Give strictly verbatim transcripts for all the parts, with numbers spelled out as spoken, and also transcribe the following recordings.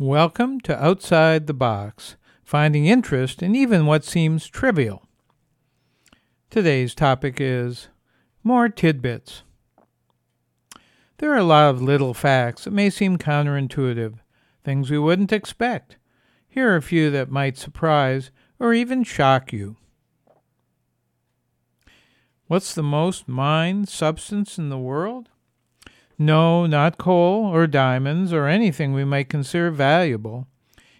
Welcome to Outside the Box, finding interest in even what seems trivial. Today's topic is more tidbits. There are a lot of little facts that may seem counterintuitive, things we wouldn't expect. Here are a few that might surprise or even shock you. What's the most mined substance in the world? No, not coal or diamonds or anything we might consider valuable.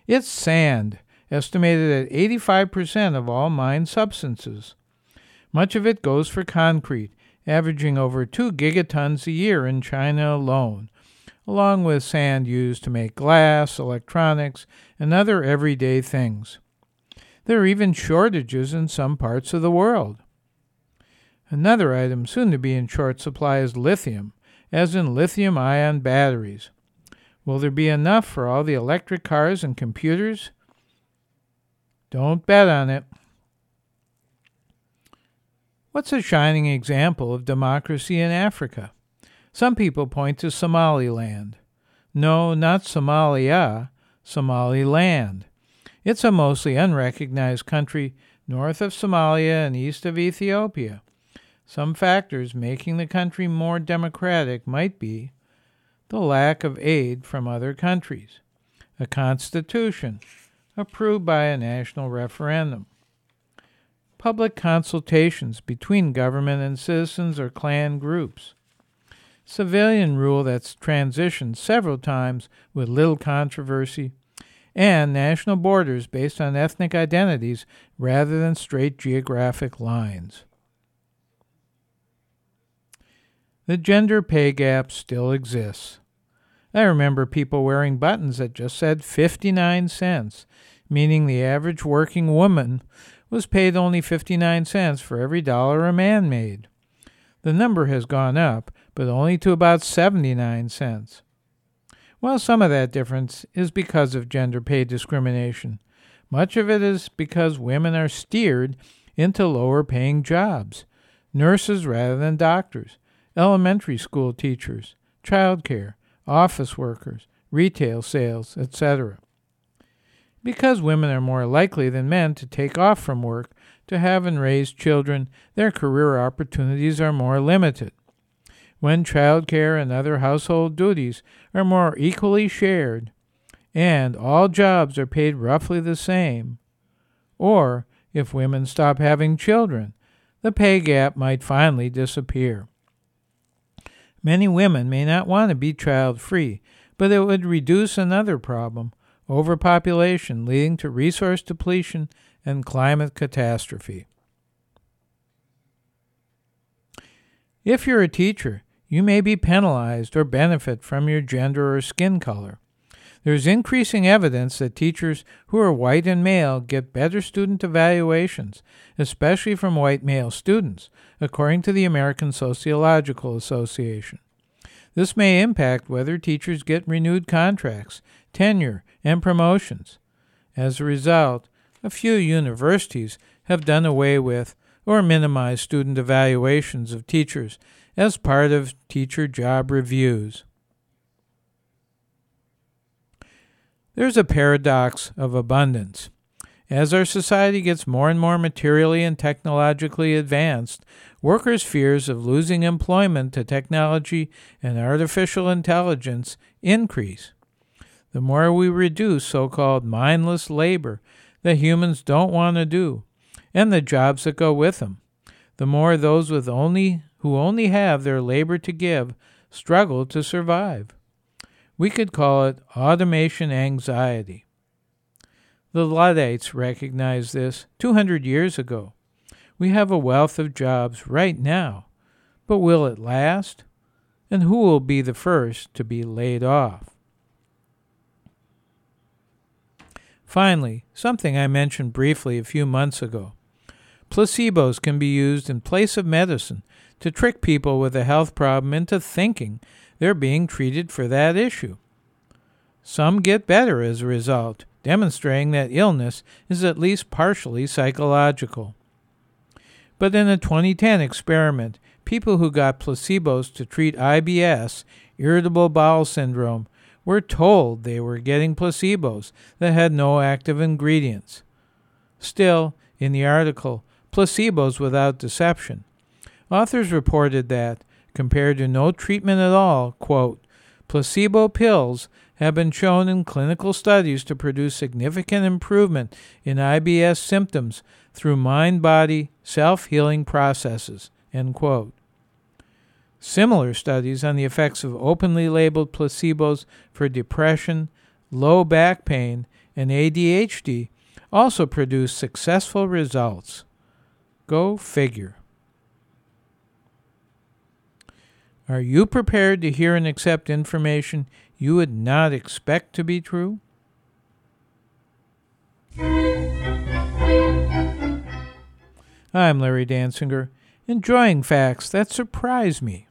It's sand, estimated at eighty-five percent of all mined substances. Much of it goes for concrete, averaging over two gigatons a year in China alone, along with sand used to make glass, electronics, and other everyday things. There are even shortages in some parts of the world. Another item soon to be in short supply is lithium, as in lithium-ion batteries. Will there be enough for all the electric cars and computers? Don't bet on it. What's a shining example of democracy in Africa? Some people point to Somaliland. No, not Somalia, Somaliland. It's a mostly unrecognized country north of Somalia and east of Ethiopia. Some factors making the country more democratic might be the lack of aid from other countries, a constitution approved by a national referendum, public consultations between government and citizens or clan groups, civilian rule that's transitioned several times with little controversy, and national borders based on ethnic identities rather than straight geographic lines. The gender pay gap still exists. I remember people wearing buttons that just said fifty-nine cents, meaning the average working woman was paid only fifty-nine cents for every dollar a man made. The number has gone up, but only to about seventy-nine cents. Well, some of that difference is because of gender pay discrimination. Much of it is because women are steered into lower-paying jobs, nurses rather than doctors, elementary school teachers, childcare, office workers, retail sales, et cetera. Because women are more likely than men to take off from work, to have and raise children, their career opportunities are more limited. When childcare and other household duties are more equally shared, and all jobs are paid roughly the same, or if women stop having children, the pay gap might finally disappear. Many women may not want to be child-free, but it would reduce another problem, overpopulation leading to resource depletion and climate catastrophe. If you're a teacher, you may be penalized or benefit from your gender or skin color. There's increasing evidence that teachers who are white and male get better student evaluations, especially from white male students, according to the American Sociological Association. This may impact whether teachers get renewed contracts, tenure, and promotions. As a result, a few universities have done away with or minimized student evaluations of teachers as part of teacher job reviews. There's a paradox of abundance. As our society gets more and more materially and technologically advanced, workers' fears of losing employment to technology and artificial intelligence increase. The more we reduce so-called mindless labor that humans don't want to do, and the jobs that go with them, the more those with only who only have their labor to give struggle to survive. We could call it automation anxiety. The Luddites recognized this two hundred years ago. We have a wealth of jobs right now, but will it last? And who will be the first to be laid off? Finally, something I mentioned briefly a few months ago. Placebos can be used in place of medicine to trick people with a health problem into thinking they're being treated for that issue. Some get better as a result, demonstrating that illness is at least partially psychological. But in a twenty ten experiment, people who got placebos to treat I B S, irritable bowel syndrome, were told they were getting placebos that had no active ingredients. Still, in the article, Placebos Without Deception, authors reported that, compared to no treatment at all, quote, placebo pills have been shown in clinical studies to produce significant improvement in I B S symptoms through mind-body self-healing processes, end quote. Similar studies on the effects of openly labeled placebos for depression, low back pain, and A D H D also produced successful results. Go figure. Are you prepared to hear and accept information you would not expect to be true? I'm Larry Dansinger, enjoying facts that surprise me.